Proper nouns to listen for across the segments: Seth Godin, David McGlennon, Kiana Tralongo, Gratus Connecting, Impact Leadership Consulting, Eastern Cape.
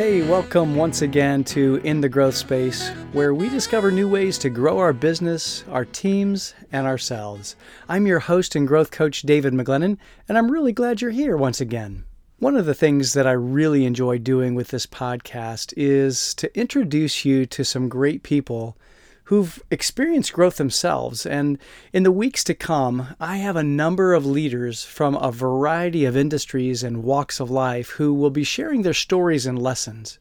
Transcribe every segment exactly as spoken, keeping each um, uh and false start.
Hey, welcome once again to In the Growth Space, where we discover new ways to grow our business, our teams, and ourselves. I'm your host and growth coach, David McGlennon, and I'm really glad you're here once again. One of the things that I really enjoy doing with this podcast is to introduce you to some great people who've experienced growth themselves. And in the weeks to come, I have a number of leaders from a variety of industries and walks of life who will be sharing their stories and lessons.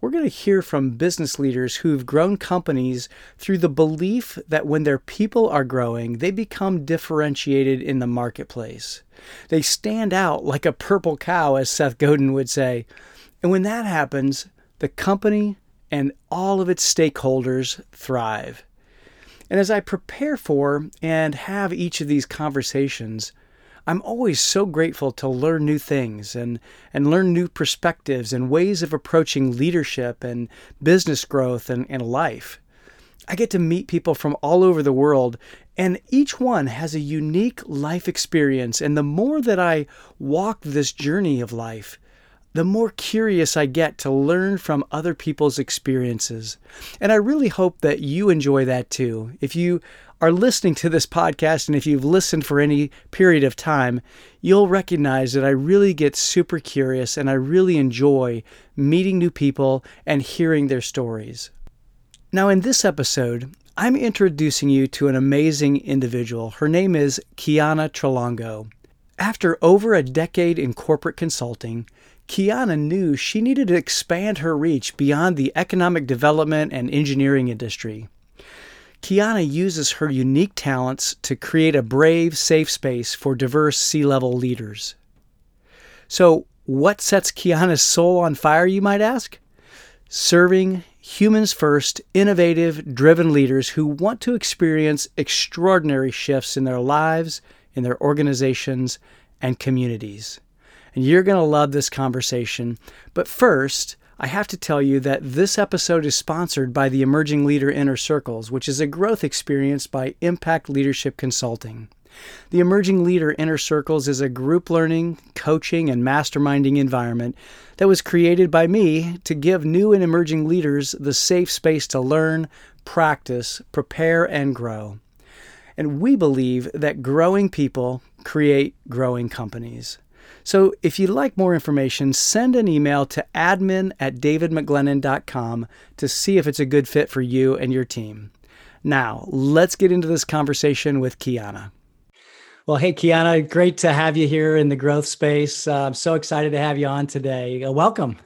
We're going to hear from business leaders who've grown companies through the belief that when their people are growing, they become differentiated in the marketplace. They stand out like a purple cow, as Seth Godin would say. And when that happens, the company and all of its stakeholders thrive. And as I prepare for and have each of these conversations, I'm always so grateful to learn new things and, and learn new perspectives and ways of approaching leadership and business growth and, and life. I get to meet people from all over the world, and each one has a unique life experience. And the more that I walk this journey of life, the more curious I get to learn from other people's experiences. And I really hope that you enjoy that too. If you are listening to this podcast, and if you've listened for any period of time, you'll recognize that I really get super curious and I really enjoy meeting new people and hearing their stories. Now, in this episode, I'm introducing you to an amazing individual. Her name is Kiana Tralongo. After over a decade in corporate consulting, Kiana knew she needed to expand her reach beyond the economic development and engineering industry. Kiana uses her unique talents to create a brave, safe space for diverse C-level leaders. So, what sets Kiana's soul on fire, you might ask? Serving humans first, innovative, driven leaders who want to experience extraordinary shifts in their lives, in their organizations, and communities. And you're going to love this conversation. But first, I have to tell you that this episode is sponsored by the Emerging Leader Inner Circles, which is a growth experience by Impact Leadership Consulting. The Emerging Leader Inner Circles is a group learning, coaching, and masterminding environment that was created by me to give new and emerging leaders the safe space to learn, practice, prepare, and grow. And we believe that growing people create growing companies. So if you'd like more information, send an email to admin at david mcglennon dot com to see if it's a good fit for you and your team. Now, let's get into this conversation with Kiana. Well, hey, Kiana, great to have you here in the growth space. Uh, I'm so excited to have you on today. Uh, welcome.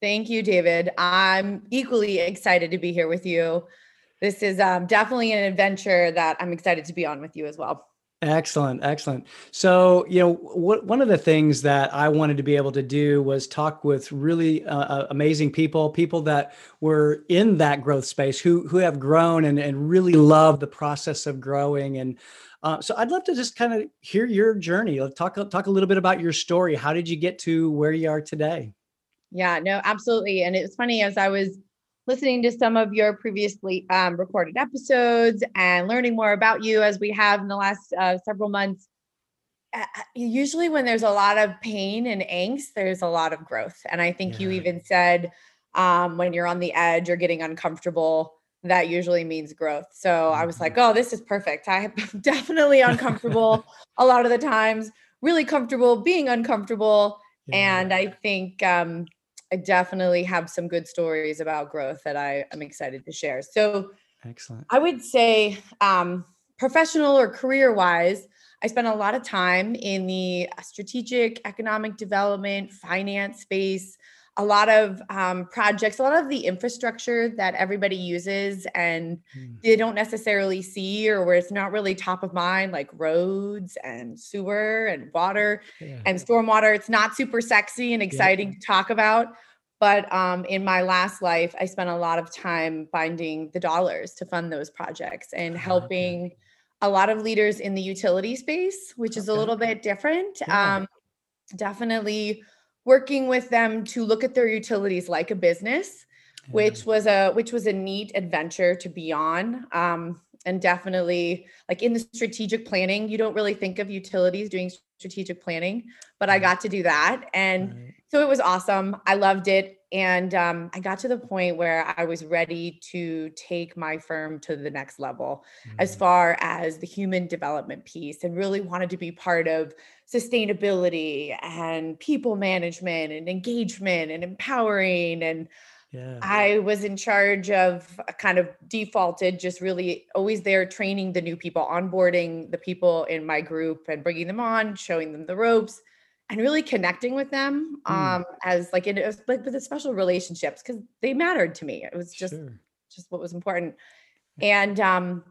Thank you, David. I'm equally excited to be here with you. This is um, definitely an adventure that I'm excited to be on with you as well. Excellent. Excellent. So, you know, w- one of the things that I wanted to be able to do was talk with really uh, amazing people, people that were in that growth space who who have grown and, and really love the process of growing. And uh, so I'd love to just kind of hear your journey. Let's talk, talk a little bit about your story. How did you get to where you are today? Yeah, no, absolutely. And it's funny, as I was listening to some of your previously um, recorded episodes and learning more about you as we have in the last uh, several months. Uh, usually when there's a lot of pain and angst, there's a lot of growth. And I think yeah. you even said um, when you're on the edge or getting uncomfortable, that usually means growth. So mm-hmm. I was like, oh, this is perfect. I'm definitely uncomfortable a lot of the times, really comfortable being uncomfortable. Yeah. And I think, um, I definitely have some good stories about growth that I am excited to share. So excellent. I would say um, professional or career-wise, I spent a lot of time in the strategic, economic development, finance space, a lot of um, projects, a lot of the infrastructure that everybody uses and mm. they don't necessarily see or where it's not really top of mind, like roads and sewer and water yeah. and stormwater. It's not super sexy and exciting yeah. to talk about. But um, in my last life, I spent a lot of time finding the dollars to fund those projects and helping okay. a lot of leaders in the utility space, which okay. is a little bit different. Yeah. Um, definitely working with them to look at their utilities like a business, which was a which was a neat adventure to be on. Um, and definitely like in the strategic planning, you don't really think of utilities doing strategic planning, but I got to do that. And so it was awesome. I loved it. And um, I got to the point where I was ready to take my firm to the next level mm-hmm. as far as the human development piece, and really wanted to be part of sustainability and people management and engagement and empowering. And yeah. I was in charge of a kind of defaulted, just really always there training the new people, onboarding the people in my group and bringing them on, showing them the ropes, and really connecting with them um, mm. as like, it was like with the special relationships, because they mattered to me. It was just, sure. just what was important. And um,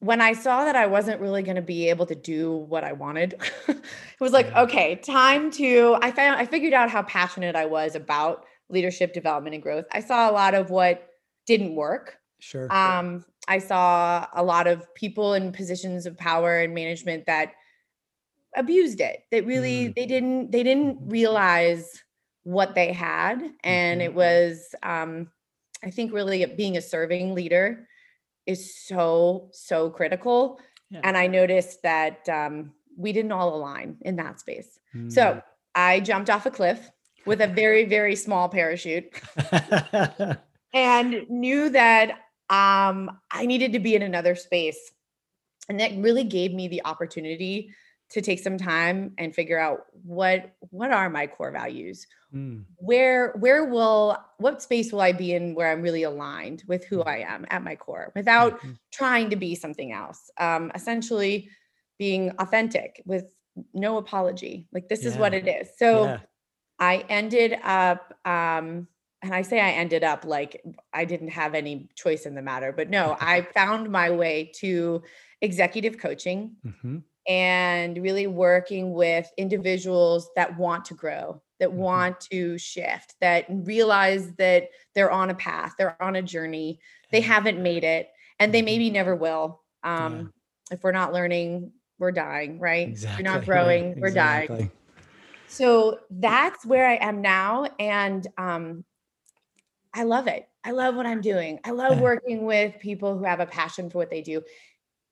when I saw that I wasn't really going to be able to do what I wanted, it was like, yeah. okay, time to, I found, I figured out how passionate I was about leadership development and growth. I saw a lot of what didn't work. Sure. Um, I saw a lot of people in positions of power and management that abused it. That really, mm. they didn't, they didn't realize what they had. And it was, um, I think really being a serving leader is so, so critical. Yeah. And I noticed that, um, we didn't all align in that space. Mm. So I jumped off a cliff with a very, very small parachute and knew that, um, I needed to be in another space. And that really gave me the opportunity to take some time and figure out what, what are my core values? Mm. Where, where will, what space will I be in where I'm really aligned with who I am at my core without mm-hmm. trying to be something else? Um, essentially being authentic with no apology. Like this yeah. is what it is. So yeah. I ended up, um, and I say I ended up like I didn't have any choice in the matter, but no, I found my way to executive coaching. Mm-hmm. And really working with individuals that want to grow, that want to shift, that realize that they're on a path, they're on a journey, they haven't made it, and they maybe never will. Um, yeah. If we're not learning, we're dying, right? Exactly. If we're not growing, yeah, exactly. we're dying. So that's where I am now. And um, I love it. I love what I'm doing. I love working with people who have a passion for what they do.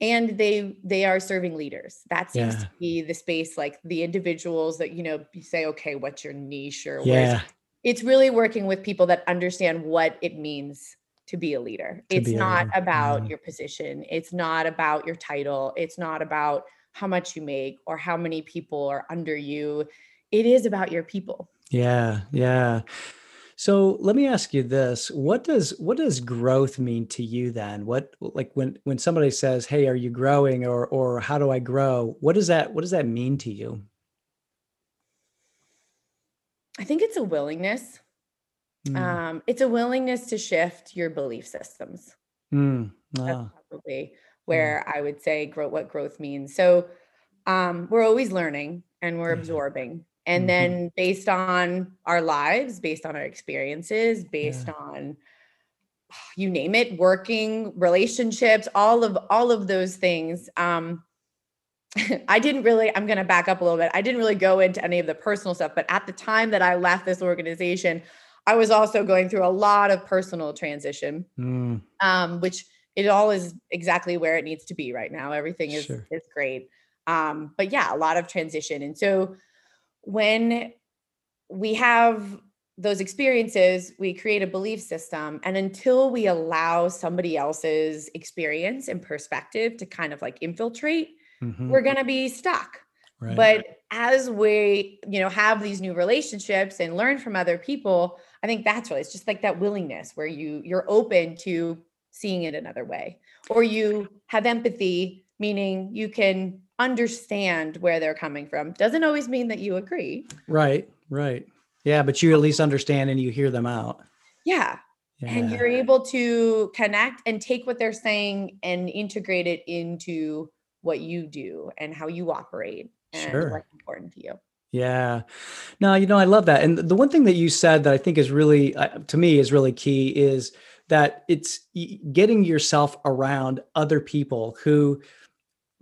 And they, they are serving leaders. That seems yeah. to be the space, like the individuals that, you know, you say, okay, what's your niche or yeah. where's it's really working with people that understand what it means to be a leader. To it's not leader. about yeah. your position. It's not about your title. It's not about how much you make or how many people are under you. It is about your people. Yeah. Yeah. So let me ask you this, what does, what does growth mean to you then? What, like when, when somebody says, hey, are you growing or, or how do I grow? What does that, what does that mean to you? I think it's a willingness. Mm. Um, it's a willingness to shift your belief systems. Mm. Ah. That's probably where mm. I would say grow, what growth means. So um, we're always learning and we're mm. absorbing. And then based on our lives, based on our experiences, based yeah. on, you name it, working, relationships, all of, all of those things. Um, I didn't really, I'm going to back up a little bit. I didn't really go into any of the personal stuff, but at the time that I left this organization, I was also going through a lot of personal transition, mm. um, which it all is exactly where it needs to be right now. Everything is, sure. is great. Um, but yeah, a lot of transition. And so when we have those experiences, we create a belief system. And until we allow somebody else's experience and perspective to kind of like infiltrate, mm-hmm. we're going to be stuck. Right. But as we, you know, have these new relationships and learn from other people, I think that's really, it's just like that willingness where you, you're open to seeing it another way, or you have empathy, meaning you can understand where they're coming from. Doesn't always mean that you agree. Right. Right. Yeah. But you at least understand and you hear them out. Yeah. yeah. And you're able to connect and take what they're saying and integrate it into what you do and how you operate and sure. what's important to you. Yeah. No, you know, I love that. And the one thing that you said that I think is really, uh, to me is really key is that it's getting yourself around other people who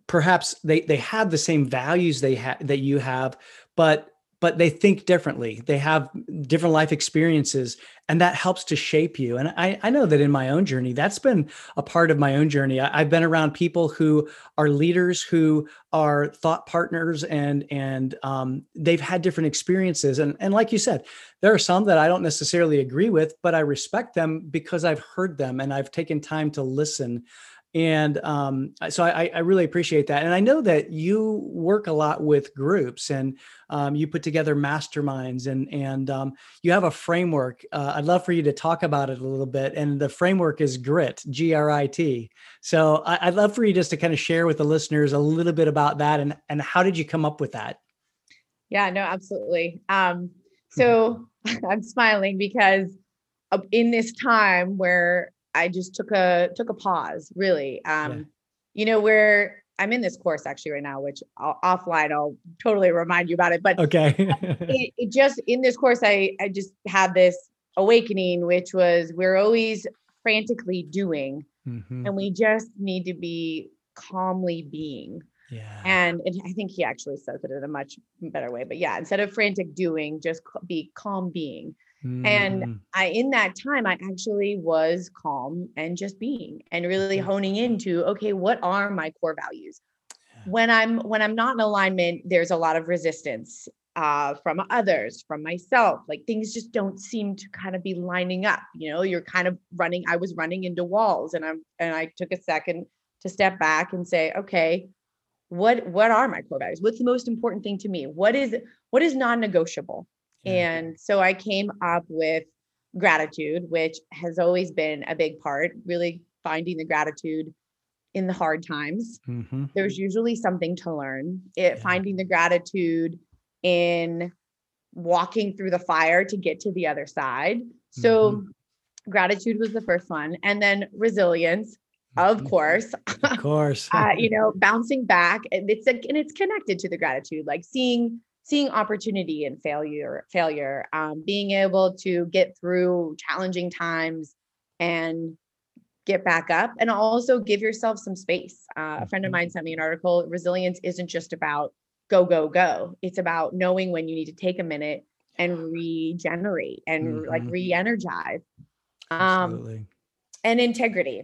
perhaps they, they have the same values they ha- that you have, but but they think differently. They have different life experiences, and that helps to shape you. And I, I know that in my own journey, that's been a part of my own journey. I, I've been around people who are leaders, who are thought partners, and and um, they've had different experiences. And, and like you said, there are some that I don't necessarily agree with, but I respect them because I've heard them and I've taken time to listen. And um, so I, I really appreciate that. And I know that you work a lot with groups, and um, you put together masterminds, and and um, you have a framework. Uh, I'd love for you to talk about it a little bit. And the framework is GRIT, G R I T. So I, I'd love for you just to kind of share with the listeners a little bit about that, and, and how did you come up with that? Yeah, no, absolutely. Um, so I'm smiling because in this time where I just took a, took a pause really, um, yeah. you know, where I'm in this course actually right now, which I'll, offline, I'll totally remind you about it, but okay. it, it just, in this course, I, I just had this awakening, which was, we're always frantically doing, mm-hmm. and we just need to be calmly being. Yeah. And, and I think he actually says it in a much better way, but yeah, instead of frantic doing, just be calm being. And I, in that time, I actually was calm and just being, and really honing into, okay, what are my core values? Yeah. When I'm, when I'm not in alignment, there's a lot of resistance, uh, from others, from myself, like things just don't seem to kind of be lining up. You know, you're kind of running, I was running into walls, and I'm, and I took a second to step back and say, okay, what, what are my core values? What's the most important thing to me? What is, what is non-negotiable? And so I came up with gratitude, which has always been a big part, really finding the gratitude in the hard times. Mm-hmm. There's usually something to learn. It, yeah. Finding the gratitude in walking through the fire to get to the other side. So mm-hmm. gratitude was the first one. And then resilience, of course, of course, uh, you know, bouncing back. It's a, and it's connected to the gratitude, like seeing Seeing opportunity and failure, failure, um, being able to get through challenging times and get back up, and also give yourself some space. Uh, a friend of mine sent me an article. Resilience isn't just about go, go, go. It's about knowing when you need to take a minute and regenerate and mm-hmm. like re-energize. Um, Absolutely. And integrity,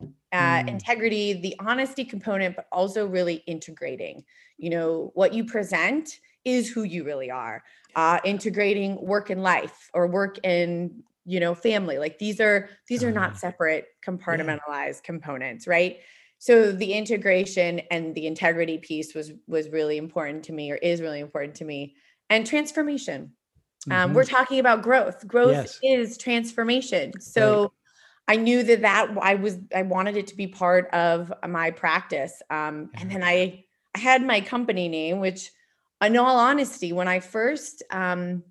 uh, mm. integrity, the honesty component, but also really integrating, you know, what you present is who you really are, uh, integrating work and life, or work and, you know, family. Like these are, these are not separate compartmentalized components, right? So the integration and the integrity piece was, was really important to me, or is really important to me. And transformation. Um, mm-hmm. We're talking about growth. Growth yes. is transformation. So right. I knew that that I was, I wanted it to be part of my practice. Um, and then I, I had my company name, which, in all honesty, when I first um,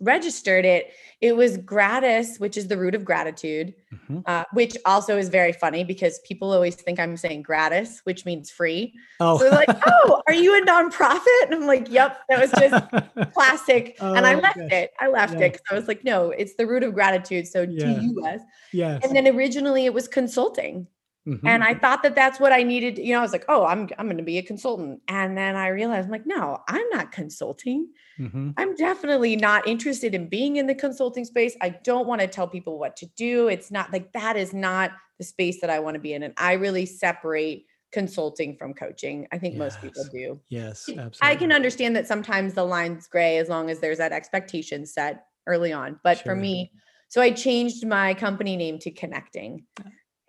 registered it, it was Gratus, which is the root of gratitude, mm-hmm. uh, which also is very funny because people always think I'm saying gratis, which means free. Oh. So they're like, oh, are you a nonprofit? And I'm like, yep, that was just classic. Oh, and I left gosh. it. I left yeah. it because I was like, no, it's the root of gratitude. So yeah. T U S. Yes. And then originally it was consulting. Mm-hmm. And I thought that that's what I needed. You know, I was like, oh, I'm, I'm going to be a consultant. And then I realized, I'm like, no, I'm not consulting. Mm-hmm. I'm definitely not interested in being in the consulting space. I don't want to tell people what to do. It's not like, that is not the space that I want to be in. And I really separate consulting from coaching. I think yes. most people do. Yes, absolutely. I can understand that sometimes the line's gray as long as there's that expectation set early on. But sure. for me, so I changed my company name to Connecting.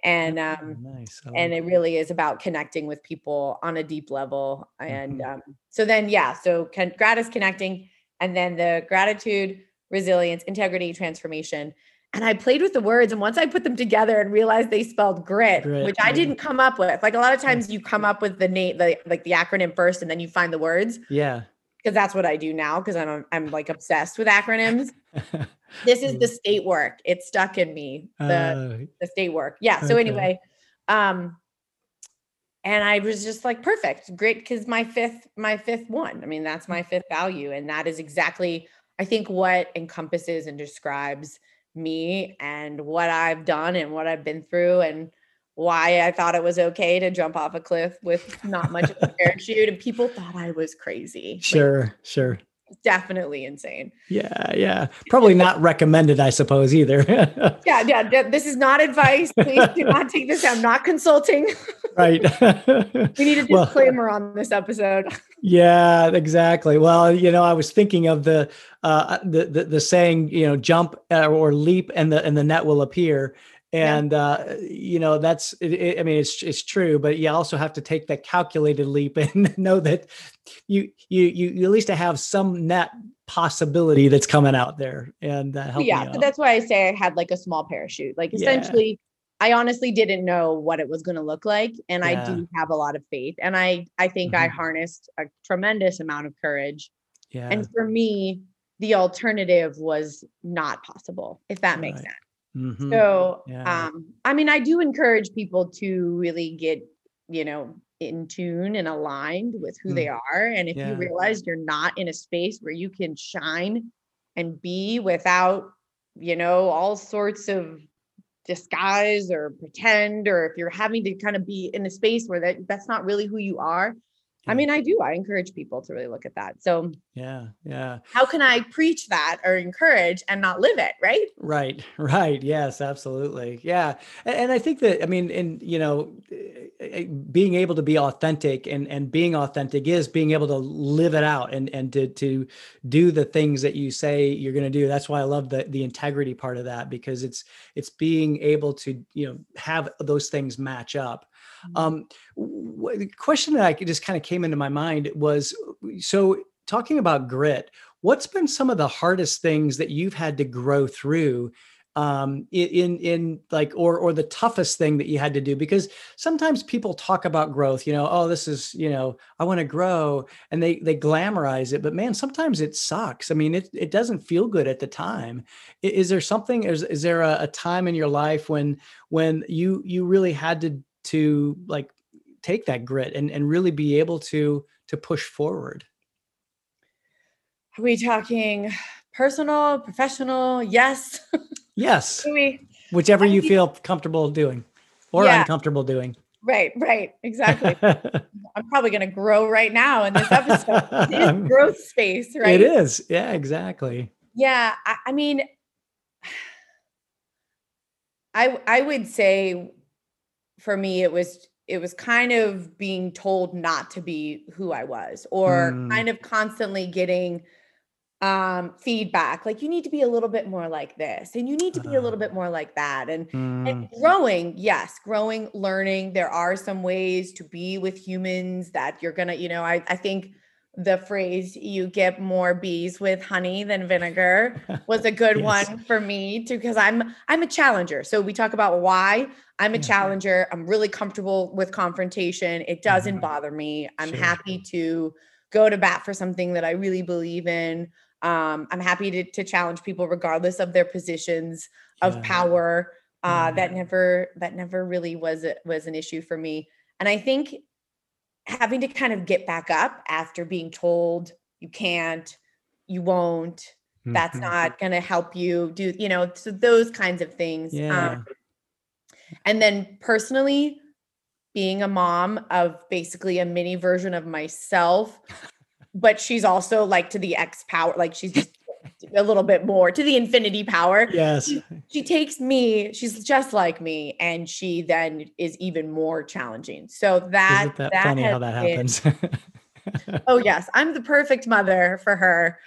And, um, oh, nice. and it really is about connecting with people on a deep level. And, mm-hmm. um, so then, yeah, so can, Gratis Connecting, and then the gratitude, resilience, integrity, transformation. And I played with the words. And once I put them together and realized they spelled grit, grit which I didn't come up with. Like a lot of times you come up with the name, the, like the acronym first, and then you find the words. Yeah. Cause that's what I do now. Cause I'm, I'm like obsessed with acronyms. This is the state work. It's stuck in me, the, uh, the state work. Yeah. So okay. anyway, um, and I was just like, perfect, great. Cause my fifth, my fifth one, I mean, that's my fifth value. And that is exactly, I think, what encompasses and describes me and what I've done and what I've been through, and why I thought it was okay to jump off a cliff with not much of a parachute. And people thought I was crazy. Sure. Like, sure. definitely insane. Yeah. Yeah. Probably not recommended, I suppose, either. yeah. Yeah. This is not advice. Please do not take this. I'm not consulting. Right. We need a disclaimer well, on this episode. Yeah, exactly. Well, you know, I was thinking of the, uh, the, the, the saying, you know, jump or leap and the, and the net will appear. And, yeah. uh, you know, that's, it, it, I mean, it's, it's true, but you also have to take that calculated leap and know that you, you, you, you at least have some net possibility that's coming out there and uh, help yeah. me out. That's why I say I had like a small parachute, like essentially yeah. I honestly didn't know what it was going to look like. And yeah. I do have a lot of faith. And I, I think mm-hmm. I harnessed a tremendous amount of courage. Yeah. And for me, the alternative was not possible, if that right. makes sense. Mm-hmm. So, yeah. um, I mean, I do encourage people to really get, you know, in tune and aligned with who mm. they are. And if yeah. you realize you're not in a space where you can shine and be without, you know, all sorts of disguise or pretend, or if you're having to kind of be in a space where that that's not really who you are. Yeah. I mean, I do, I encourage people to really look at that. So yeah. Yeah. How can I preach that or encourage and not live it? Right. Right. Right. Yes, absolutely. Yeah. And, and I think that, I mean, and, you know, being able to be authentic and, and being authentic is being able to live it out and, and to, to do the things that you say you're going to do. That's why I love the, the integrity part of that, because it's, it's being able to, you know, have those things match up. Um, the question that I just kind of came into my mind was, so talking about grit, what's been some of the hardest things that you've had to grow through, um, in, in like, or, or the toughest thing that you had to do? Because sometimes people talk about growth, you know, oh, this is, you know, I want to grow, and they, they glamorize it, but man, sometimes it sucks. I mean, it, it doesn't feel good at the time. Is there something, is, is there a, a time in your life when, when you, you really had to to like take that grit and, and really be able to, to push forward? Are we talking personal, professional? Yes. Yes. we, Whichever I you think, feel comfortable doing or yeah. uncomfortable doing. Right. Right. Exactly. I'm probably going to grow right now in this episode. It is growth space, right? It is. Yeah, exactly. Yeah. I, I mean, I, I would say, for me, it was, it was kind of being told not to be who I was, or mm. kind of constantly getting um, feedback. Like, you need to be a little bit more like this, and you need to be a little bit more like that. And, mm. and growing, yes, growing, learning. There are some ways to be with humans that you're going to, you know, I, I think the phrase, you get more bees with honey than vinegar, was a good yes. one for me too, because I'm, I'm a challenger. So we talk about why I'm a yeah. challenger. I'm really comfortable with confrontation. It doesn't mm-hmm. bother me. I'm sure. happy to go to bat for something that I really believe in. Um, I'm happy to, to challenge people regardless of their positions of yeah. power. Uh, yeah. That never, that never really was, a, was an issue for me. And I think having to kind of get back up after being told you can't, you won't, mm-hmm. that's not going to help you do, you know, so those kinds of things. Yeah. Um, and then personally, being a mom of basically a mini version of myself, but she's also like to the X power, like she's just a little bit more to the infinity power. Yes. She, she takes me, she's just like me. And she then is even more challenging. So that, Isn't that, that funny how that happens. Oh yes. I'm the perfect mother for her.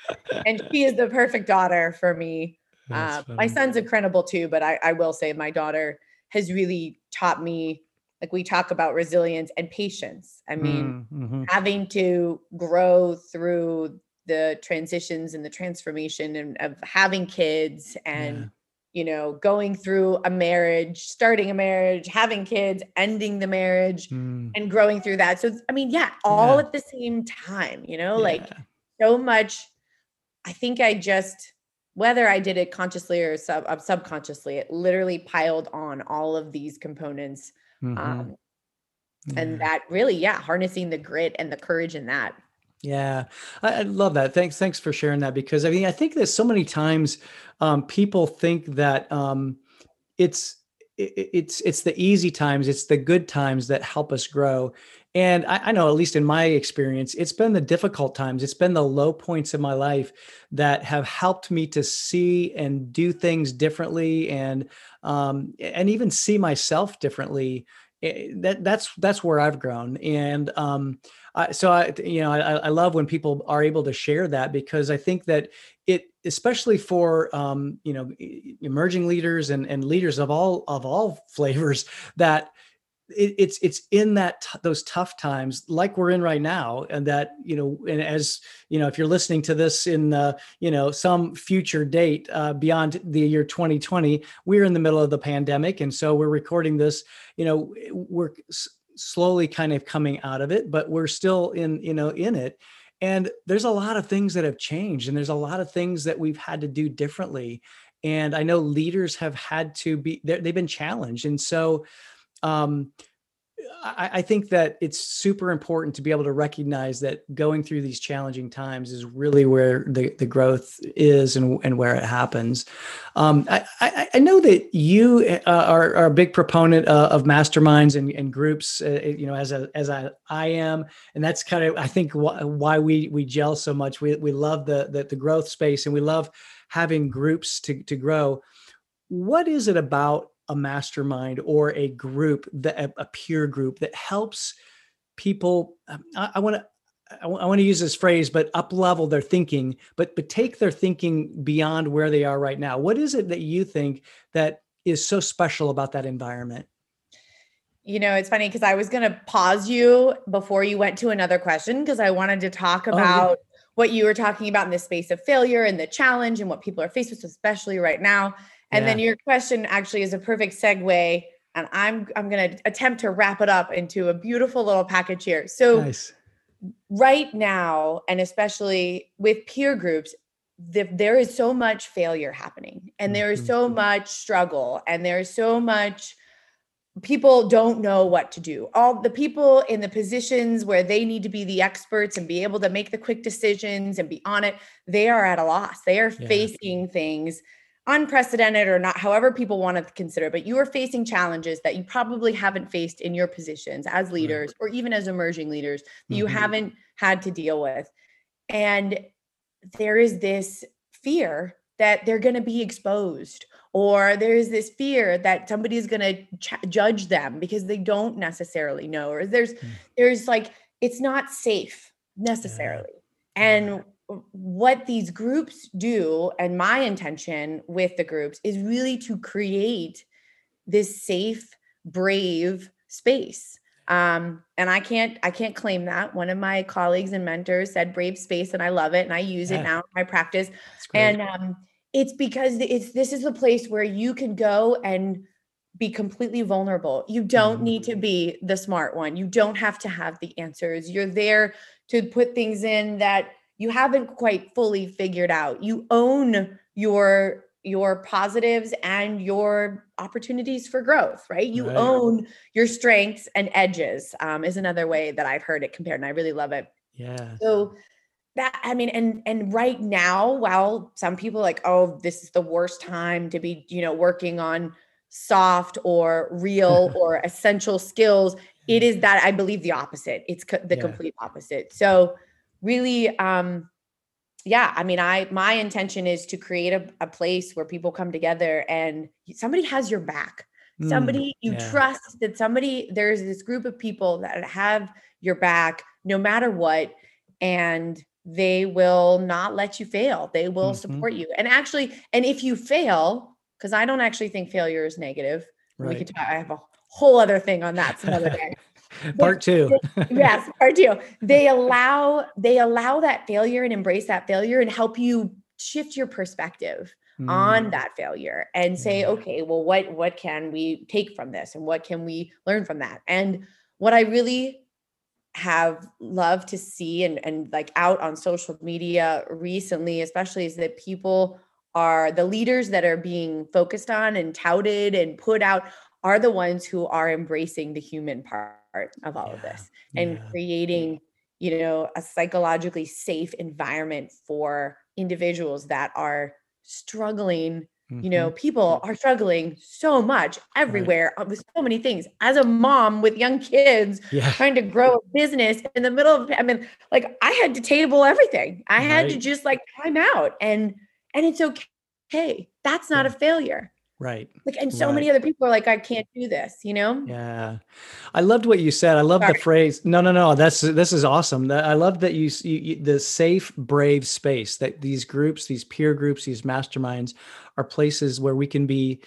And she is the perfect daughter for me. Uh, my son's incredible too, but I, I will say my daughter has really taught me, like we talk about resilience and patience. I mean, mm-hmm. having to grow through the transitions and the transformation and of having kids and, yeah. you know, going through a marriage, starting a marriage, having kids, ending the marriage mm. and growing through that. So, I mean, yeah, all yeah. at the same time, you know, yeah. like so much. I think I just, whether I did it consciously or sub, uh, subconsciously, it literally piled on all of these components. Mm-hmm. Um, yeah. And that really, yeah, harnessing the grit and the courage in that. Yeah. I, I love that. Thanks. Thanks for sharing that, because I mean, I think that so many times um, people think that um, it's, it, it's it's the easy times, it's the good times that help us grow. And I, I know, at least in my experience, it's been the difficult times, it's been the low points in my life that have helped me to see and do things differently, and um, and even see myself differently. That that's that's where I've grown. And um, I, so I, you know, I, I love when people are able to share that, because I think that it, especially for um, you know, emerging leaders and and leaders of all of all flavors, that it, it's it's in that t- those tough times like we're in right now, and that, you know, and as you know, if you're listening to this in uh, you know, some future date uh, beyond the year twenty twenty, we're in the middle of the pandemic, and so we're recording this. You know, we're slowly kind of coming out of it, but we're still in, you know, in it. And there's a lot of things that have changed, and there's a lot of things that we've had to do differently. And I know leaders have had to be, they've been challenged. And so um, I, I think that it's super important to be able to recognize that going through these challenging times is really where the, the growth is, and, and where it happens. Um, I, I, I know that you uh, are, are a big proponent uh, of masterminds and, and groups, uh, you know, as a, as I, I am, and that's kind of, I think wh- why we, we gel so much. We, we love the, the, the growth space, and we love having groups to, to grow. What is it about a mastermind or a group, that a peer group, that helps people? I want to, I want to use this phrase, but up level their thinking, but, but take their thinking beyond where they are right now. What is it that you think that is so special about that environment? You know, it's funny, because I was going to pause you before you went to another question, because I wanted to talk about oh, yeah. what you were talking about in the space of failure and the challenge and what people are faced with, especially right now. And yeah. then your question actually is a perfect segue, and I'm I'm going to attempt to wrap it up into a beautiful little package here. So nice. Right now, and especially with peer groups, the, there is so much failure happening, and there is so much struggle, and there is so much people don't know what to do. All the people in the positions where they need to be the experts and be able to make the quick decisions and be on it, they are at a loss. They are yeah. facing things unprecedented or not, however people want to consider, but you are facing challenges that you probably haven't faced in your positions as leaders or even as emerging leaders that you mm-hmm. haven't had to deal with. And there is this fear that they're going to be exposed, or there is this fear that somebody is going to ch- judge them because they don't necessarily know, or there's, mm. there's like, it's not safe necessarily. Yeah. And yeah. what these groups do, and my intention with the groups, is really to create this safe, brave space. Um, and I can't, I can't claim that. One of my colleagues and mentors said brave space, and I love it, and I use yeah. it now in my practice. And um, it's because it's, this is the place where you can go and be completely vulnerable. You don't mm-hmm. need to be the smart one. You don't have to have the answers. You're there to put things in that you haven't quite fully figured out. You own your, your positives and your opportunities for growth, right? You right. own your strengths and edges, um, is another way that I've heard it compared, and I really love it. Yeah. So that, I mean, and, and right now, while some people are like, oh, this is the worst time to be, you know, working on soft or real or essential skills, it is that, I believe, the opposite. It's co- the yeah. complete opposite. So really, um, yeah, I mean, I, my intention is to create a, a place where people come together and somebody has your back. Mm, somebody you yeah. trust, that somebody, there's this group of people that have your back no matter what, and they will not let you fail. They will mm-hmm. support you. And actually, and if you fail, because I don't actually think failure is negative. Right. We could talk, I have a whole other thing on that some other day. Part two. Yes, part two. They allow, they allow that failure and embrace that failure and help you shift your perspective mm. on that failure and say, okay, well, what, what can we take from this? And what can we learn from that? And what I really have loved to see and, and like out on social media recently, especially, is that people are, the leaders that are being focused on and touted and put out are the ones who are embracing the human part of all yeah. of this and yeah. creating, you know, a psychologically safe environment for individuals that are struggling Mm-hmm. You know, people are struggling so much everywhere right. with so many things. As a mom with young kids yeah. trying to grow a business in the middle of, I mean, like I had to table everything. I had right. to just like time out and, and it's okay. That's not yeah. a failure. Right. Like, and so right. many other people are like, I can't do this, you know? Yeah. I loved what you said. I love Sorry. the phrase. No, no, no. That's, this is awesome. I love that you, you, the safe, brave space that these groups, these peer groups, these masterminds are places where we can be,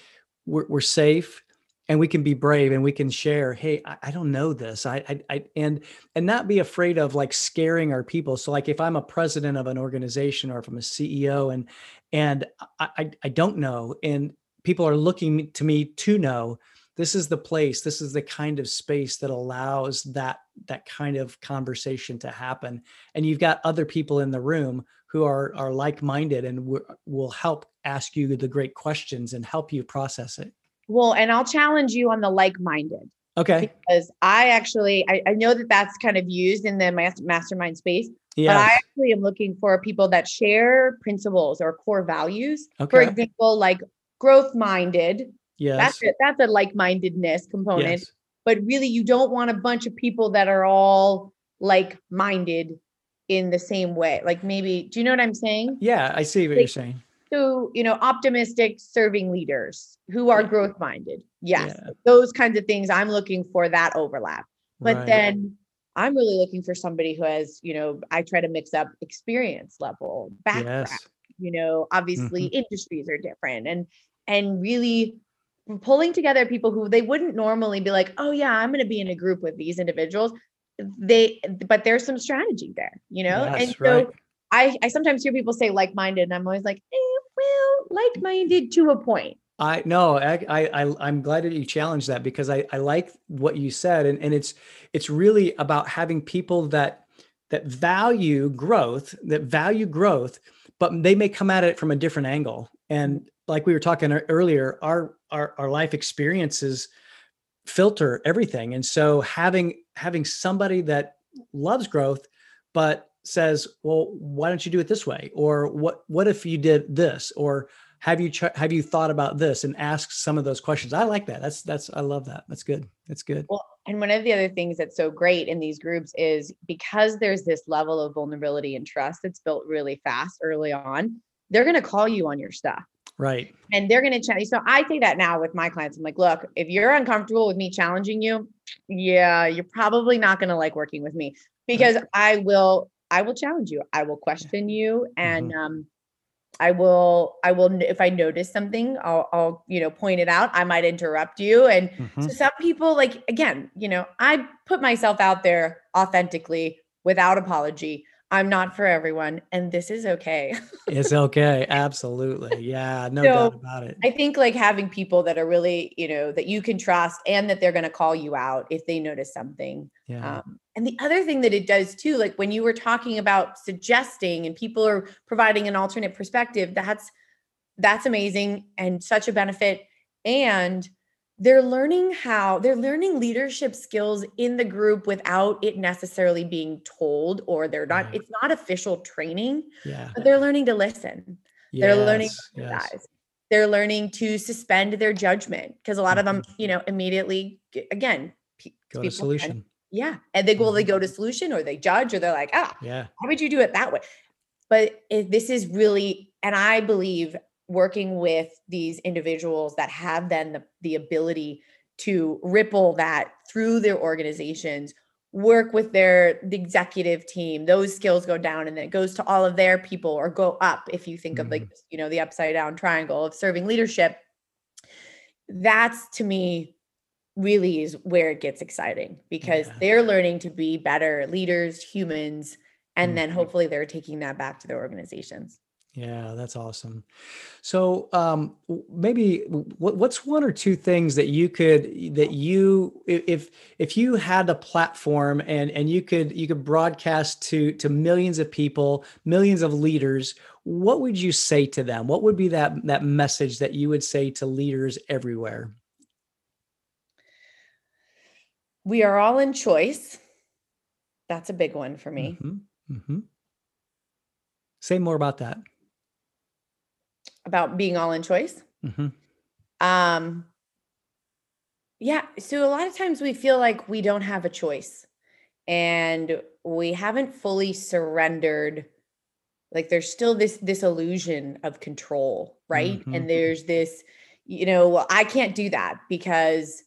we're, we're safe and we can be brave and we can share, hey, I, I don't know this. I, I, I, and, and not be afraid of like scaring our people. So like if I'm a president of an organization or if I'm a C E O and, and I, I, I don't know. And, people are looking to me to know, this is the place, this is the kind of space that allows that, that kind of conversation to happen. And you've got other people in the room who are, are like-minded and w- will help ask you the great questions and help you process it. Well, and I'll challenge you on the like-minded. Okay. Because I actually, I, I know that that's kind of used in the mastermind space, yes. but I actually am looking for people that share principles or core values. Okay. For example, like growth-minded. Yes. That's a, that's a like-mindedness component, yes. but really you don't want a bunch of people that are all like-minded in the same way. Like maybe, do you know what I'm saying? Yeah, I see what like, you're saying. So, you know, optimistic serving leaders who are yeah. growth-minded. Yes. Yeah. Those kinds of things. I'm looking for that overlap, but right. then I'm really looking for somebody who has, you know, I try to mix up experience level, background. Yes. You know, obviously mm-hmm. industries are different and, and really pulling together people who they wouldn't normally be like, oh yeah, I'm going to be in a group with these individuals. They, but there's some strategy there, you know? That's and so right. I, I sometimes hear people say like-minded and I'm always like, eh, well, like-minded to a point. I no, I, I, I'm glad that you challenged that because I, I like what you said. And, and it's, it's really about having people that, that value growth, that value growth, but they may come at it from a different angle. And like we were talking earlier, our, our, our life experiences filter everything. And so having, having somebody that loves growth, but says, well, why don't you do it this way? Or what, what if you did this? Or have you, ch- have you thought about this and ask some of those questions? I like that. That's, that's, I love that. That's good. That's good. Well, and one of the other things that's so great in these groups is because there's this level of vulnerability and trust that's built really fast early on, they're going to call you on your stuff. Right. And they're going to challenge. So I say that now with my clients, I'm like, look, if you're uncomfortable with me challenging you, yeah, you're probably not going to like working with me because right. I will, I will challenge you. I will question you. And, mm-hmm. um, I will, I will, if I notice something, I'll, I'll, you know, point it out. I might interrupt you. And mm-hmm. so some people like, again, you know, I put myself out there authentically without apology. I'm not for everyone. And this is okay. It's okay. Absolutely. Yeah. No so doubt about it. I think like having people that are really, you know, that you can trust and that they're going to call you out if they notice something. Yeah. Um, and the other thing that it does too, like when you were talking about suggesting and people are providing an alternate perspective, that's, that's amazing and such a benefit. And they're learning how they're learning leadership skills in the group without it necessarily being told, or they're not, right. it's not official training, yeah. but they're learning to listen. Yes, they're learning to yes. They're learning to suspend their judgment. Cause a lot mm-hmm. of them, you know, immediately again, go to solution. Can, yeah. And they go, well, they go to solution or they judge, or they're like, ah, oh, yeah. how would you do it that way? But if this is really, and I believe working with these individuals that have then the, the ability to ripple that through their organizations, work with their the executive team, those skills go down and then it goes to all of their people or go up. If you think mm-hmm. of like, you know, the upside down triangle of serving leadership, that's to me really is where it gets exciting because yeah. they're learning to be better leaders, humans, and mm-hmm. then hopefully they're taking that back to their organizations. Yeah, that's awesome. So um, maybe what, what's one or two things that you could that you if if you had a platform and and you could you could broadcast to to millions of people, millions of leaders, what would you say to them? What would be that that message that you would say to leaders everywhere? We are all in choice. That's a big one for me. Mm-hmm. Mm-hmm. Say more about that. About being all in choice. Mm-hmm. Um, yeah. So a lot of times we feel like we don't have a choice and we haven't fully surrendered. Like there's still this, this illusion of control, right? Mm-hmm. And there's this, you know, well, I can't do that because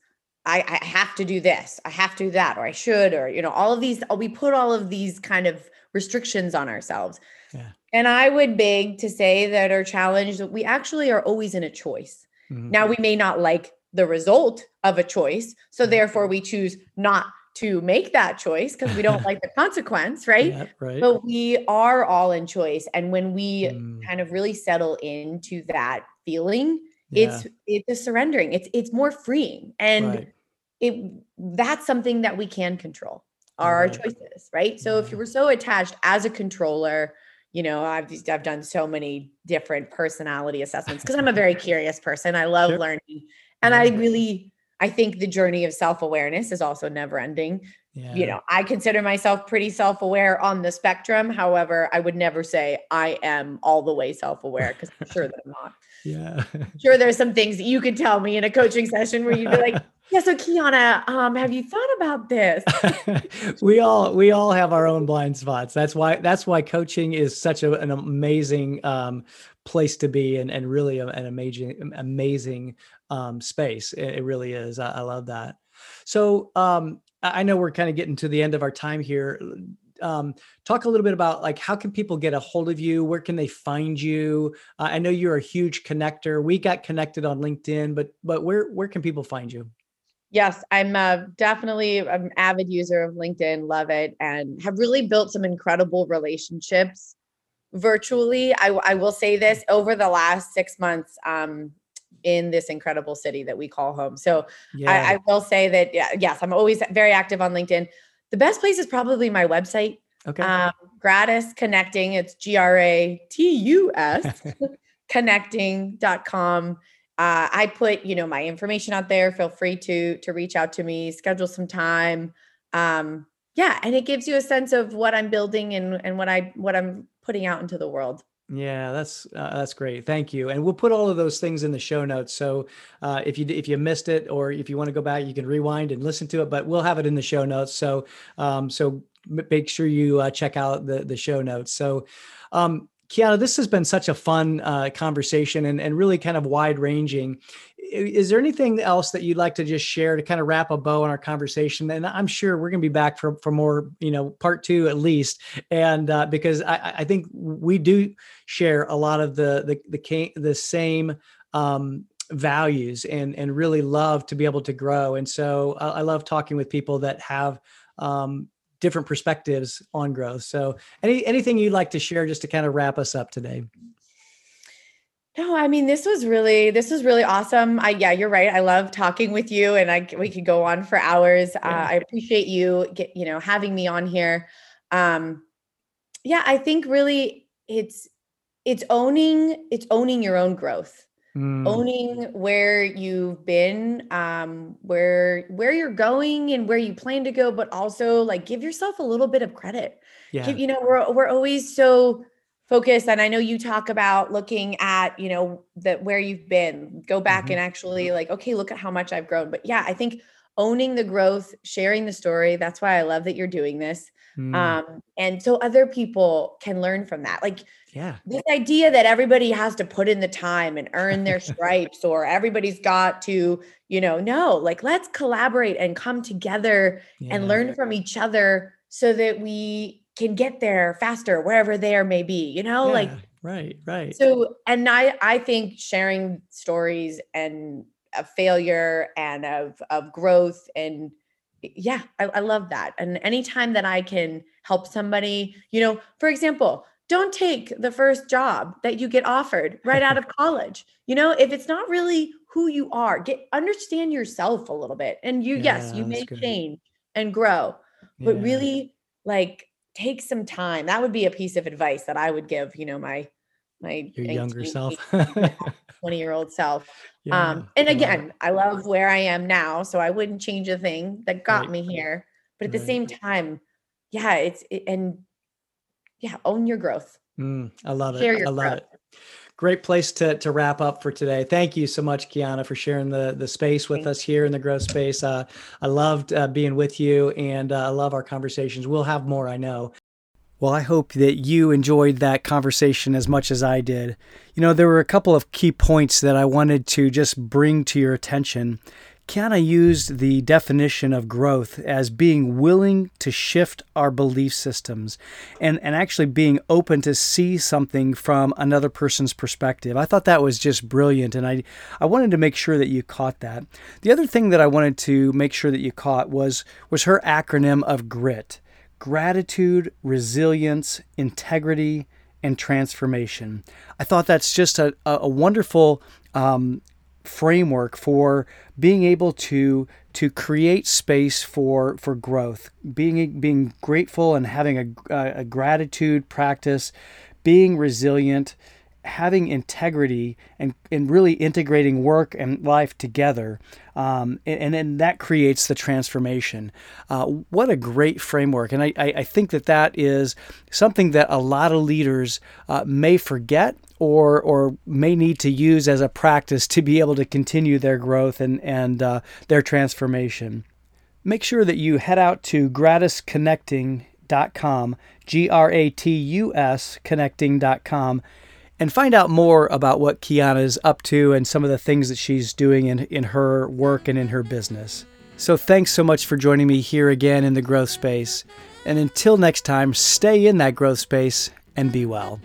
I, I have to do this. I have to do that, or I should, or, you know, all of these, we put all of these kind of restrictions on ourselves. Yeah. And I would beg to say that our challenge that we actually are always in a choice. Mm-hmm. Now we may not like the result of a choice. So therefore we choose not to make that choice because we don't like the consequence, right? Yeah, right? But we are all in choice. And when we mm. kind of really settle into that feeling, yeah. it's it's a surrendering. It's it's more freeing. And right. it that's something that we can control are right. our choices, right? So yeah. if you were so attached as a controller, you know, I've I've done so many different personality assessments because I'm a very curious person. I love sure. learning. And yeah. I really, I think the journey of self-awareness is also never ending. Yeah. You know, I consider myself pretty self-aware on the spectrum. However, I would never say I am all the way self-aware because I'm sure that I'm not. Yeah. Sure, there's some things that you could tell me in a coaching session where you'd be like, yeah, so Kiana, um, have you thought about this? we all we all have our own blind spots. That's why that's why coaching is such a, an amazing um, place to be, and and really a, an amazing amazing um, space. It, it really is. I, I love that. So um, I know we're kind of getting to the end of our time here. Um, talk a little bit about like, how can people get a hold of you? Where can they find you? Uh, I know you're a huge connector. We got connected on LinkedIn, but but where where can people find you? Yes, I'm uh, definitely an avid user of LinkedIn, love it, and have really built some incredible relationships virtually. I, I will say this, over the last six months um, in this incredible city that we call home. So yeah. I, I will say that, yeah, yes, I'm always very active on LinkedIn. The best place is probably my website, okay. um, Gratus Connecting. It's G R A T U S connecting dot com. Uh, I put, you know, my information out there. Feel free to to reach out to me, schedule some time. Um, yeah, and it gives you a sense of what I'm building and and what I what I'm putting out into the world. Yeah, that's uh, that's great. Thank you. And we'll put all of those things in the show notes. So uh, if you if you missed it, or if you want to go back, you can rewind and listen to it. But we'll have it in the show notes. So um, so make sure you uh, check out the the show notes. So. Um, Kiana, this has been such a fun uh, conversation and, and really kind of wide ranging. Is there anything else that you'd like to just share to kind of wrap a bow on our conversation? And I'm sure we're going to be back for, for more, you know, part two at least. And uh, because I, I think we do share a lot of the, the, the, the same um, values and, and really love to be able to grow. And so I, I love talking with people that have um different perspectives on growth. So any, anything you'd like to share just to kind of wrap us up today? No, I mean, this was really, this was really awesome. I, yeah, you're right. I love talking with you and I, we could go on for hours. Uh, I appreciate you, get, you know, having me on here. Um, yeah, I think really it's, it's owning, it's owning your own growth, mm. owning where you've been, um, where, where you're going and where you plan to go, but also like, give yourself a little bit of credit. Yeah. Give, you know, we're, we're always so focused. And I know you talk about looking at, you know, that where you've been, go back mm-hmm. and actually like, okay, look at how much I've grown. But yeah, I think owning the growth, sharing the story. That's why I love that you're doing this. Mm. Um, and so other people can learn from that. Like yeah. this idea that everybody has to put in the time and earn their stripes or everybody's got to, you know, no, like let's collaborate and come together yeah. and learn from each other so that we can get there faster, wherever there may be, you know, yeah. like, right, right. So, and I, I think sharing stories and of failure and of, of growth. And yeah, I, I love that. And anytime that I can help somebody, you know, for example, don't take the first job that you get offered right out of college. You know, if it's not really who you are, get, understand yourself a little bit. And you, yeah, yes, you may good. change and grow, but yeah. really like take some time. That would be a piece of advice that I would give, you know, my, my Your younger self. twenty year old self. Yeah, um, and again, I love, I love where I am now. So I wouldn't change a thing that got right. me here, but at right. the same time, yeah, it's, it, and yeah, own your growth. Mm, I love it. I love growth. it. Great place to to wrap up for today. Thank you so much, Kiana, for sharing the the space with us here in the growth space. Uh, I loved uh, being with you, and uh, I love our conversations. We'll have more, I know. Well, I hope that you enjoyed that conversation as much as I did. You know, there were a couple of key points that I wanted to just bring to your attention. Kiana used the definition of growth as being willing to shift our belief systems and, and actually being open to see something from another person's perspective. I thought that was just brilliant, and I, I wanted to make sure that you caught that. The other thing that I wanted to make sure that you caught was, was her acronym of GRIT: gratitude, resilience, integrity, and transformation. I thought that's just a, a wonderful um, framework for being able to to create space for for growth, being being grateful and having a, a gratitude practice, being resilient, having integrity, and, and really integrating work and life together. Um, and, and then that creates the transformation. Uh, what a great framework. And I, I think that that is something that a lot of leaders uh, may forget or or may need to use as a practice to be able to continue their growth and, and uh, their transformation. Make sure that you head out to gratus connecting dot com, G R A T U S connecting dot com, and find out more about what Kiana's up to and some of the things that she's doing in, in her work and in her business. So thanks so much for joining me here again in the growth space. And until next time, stay in that growth space and be well.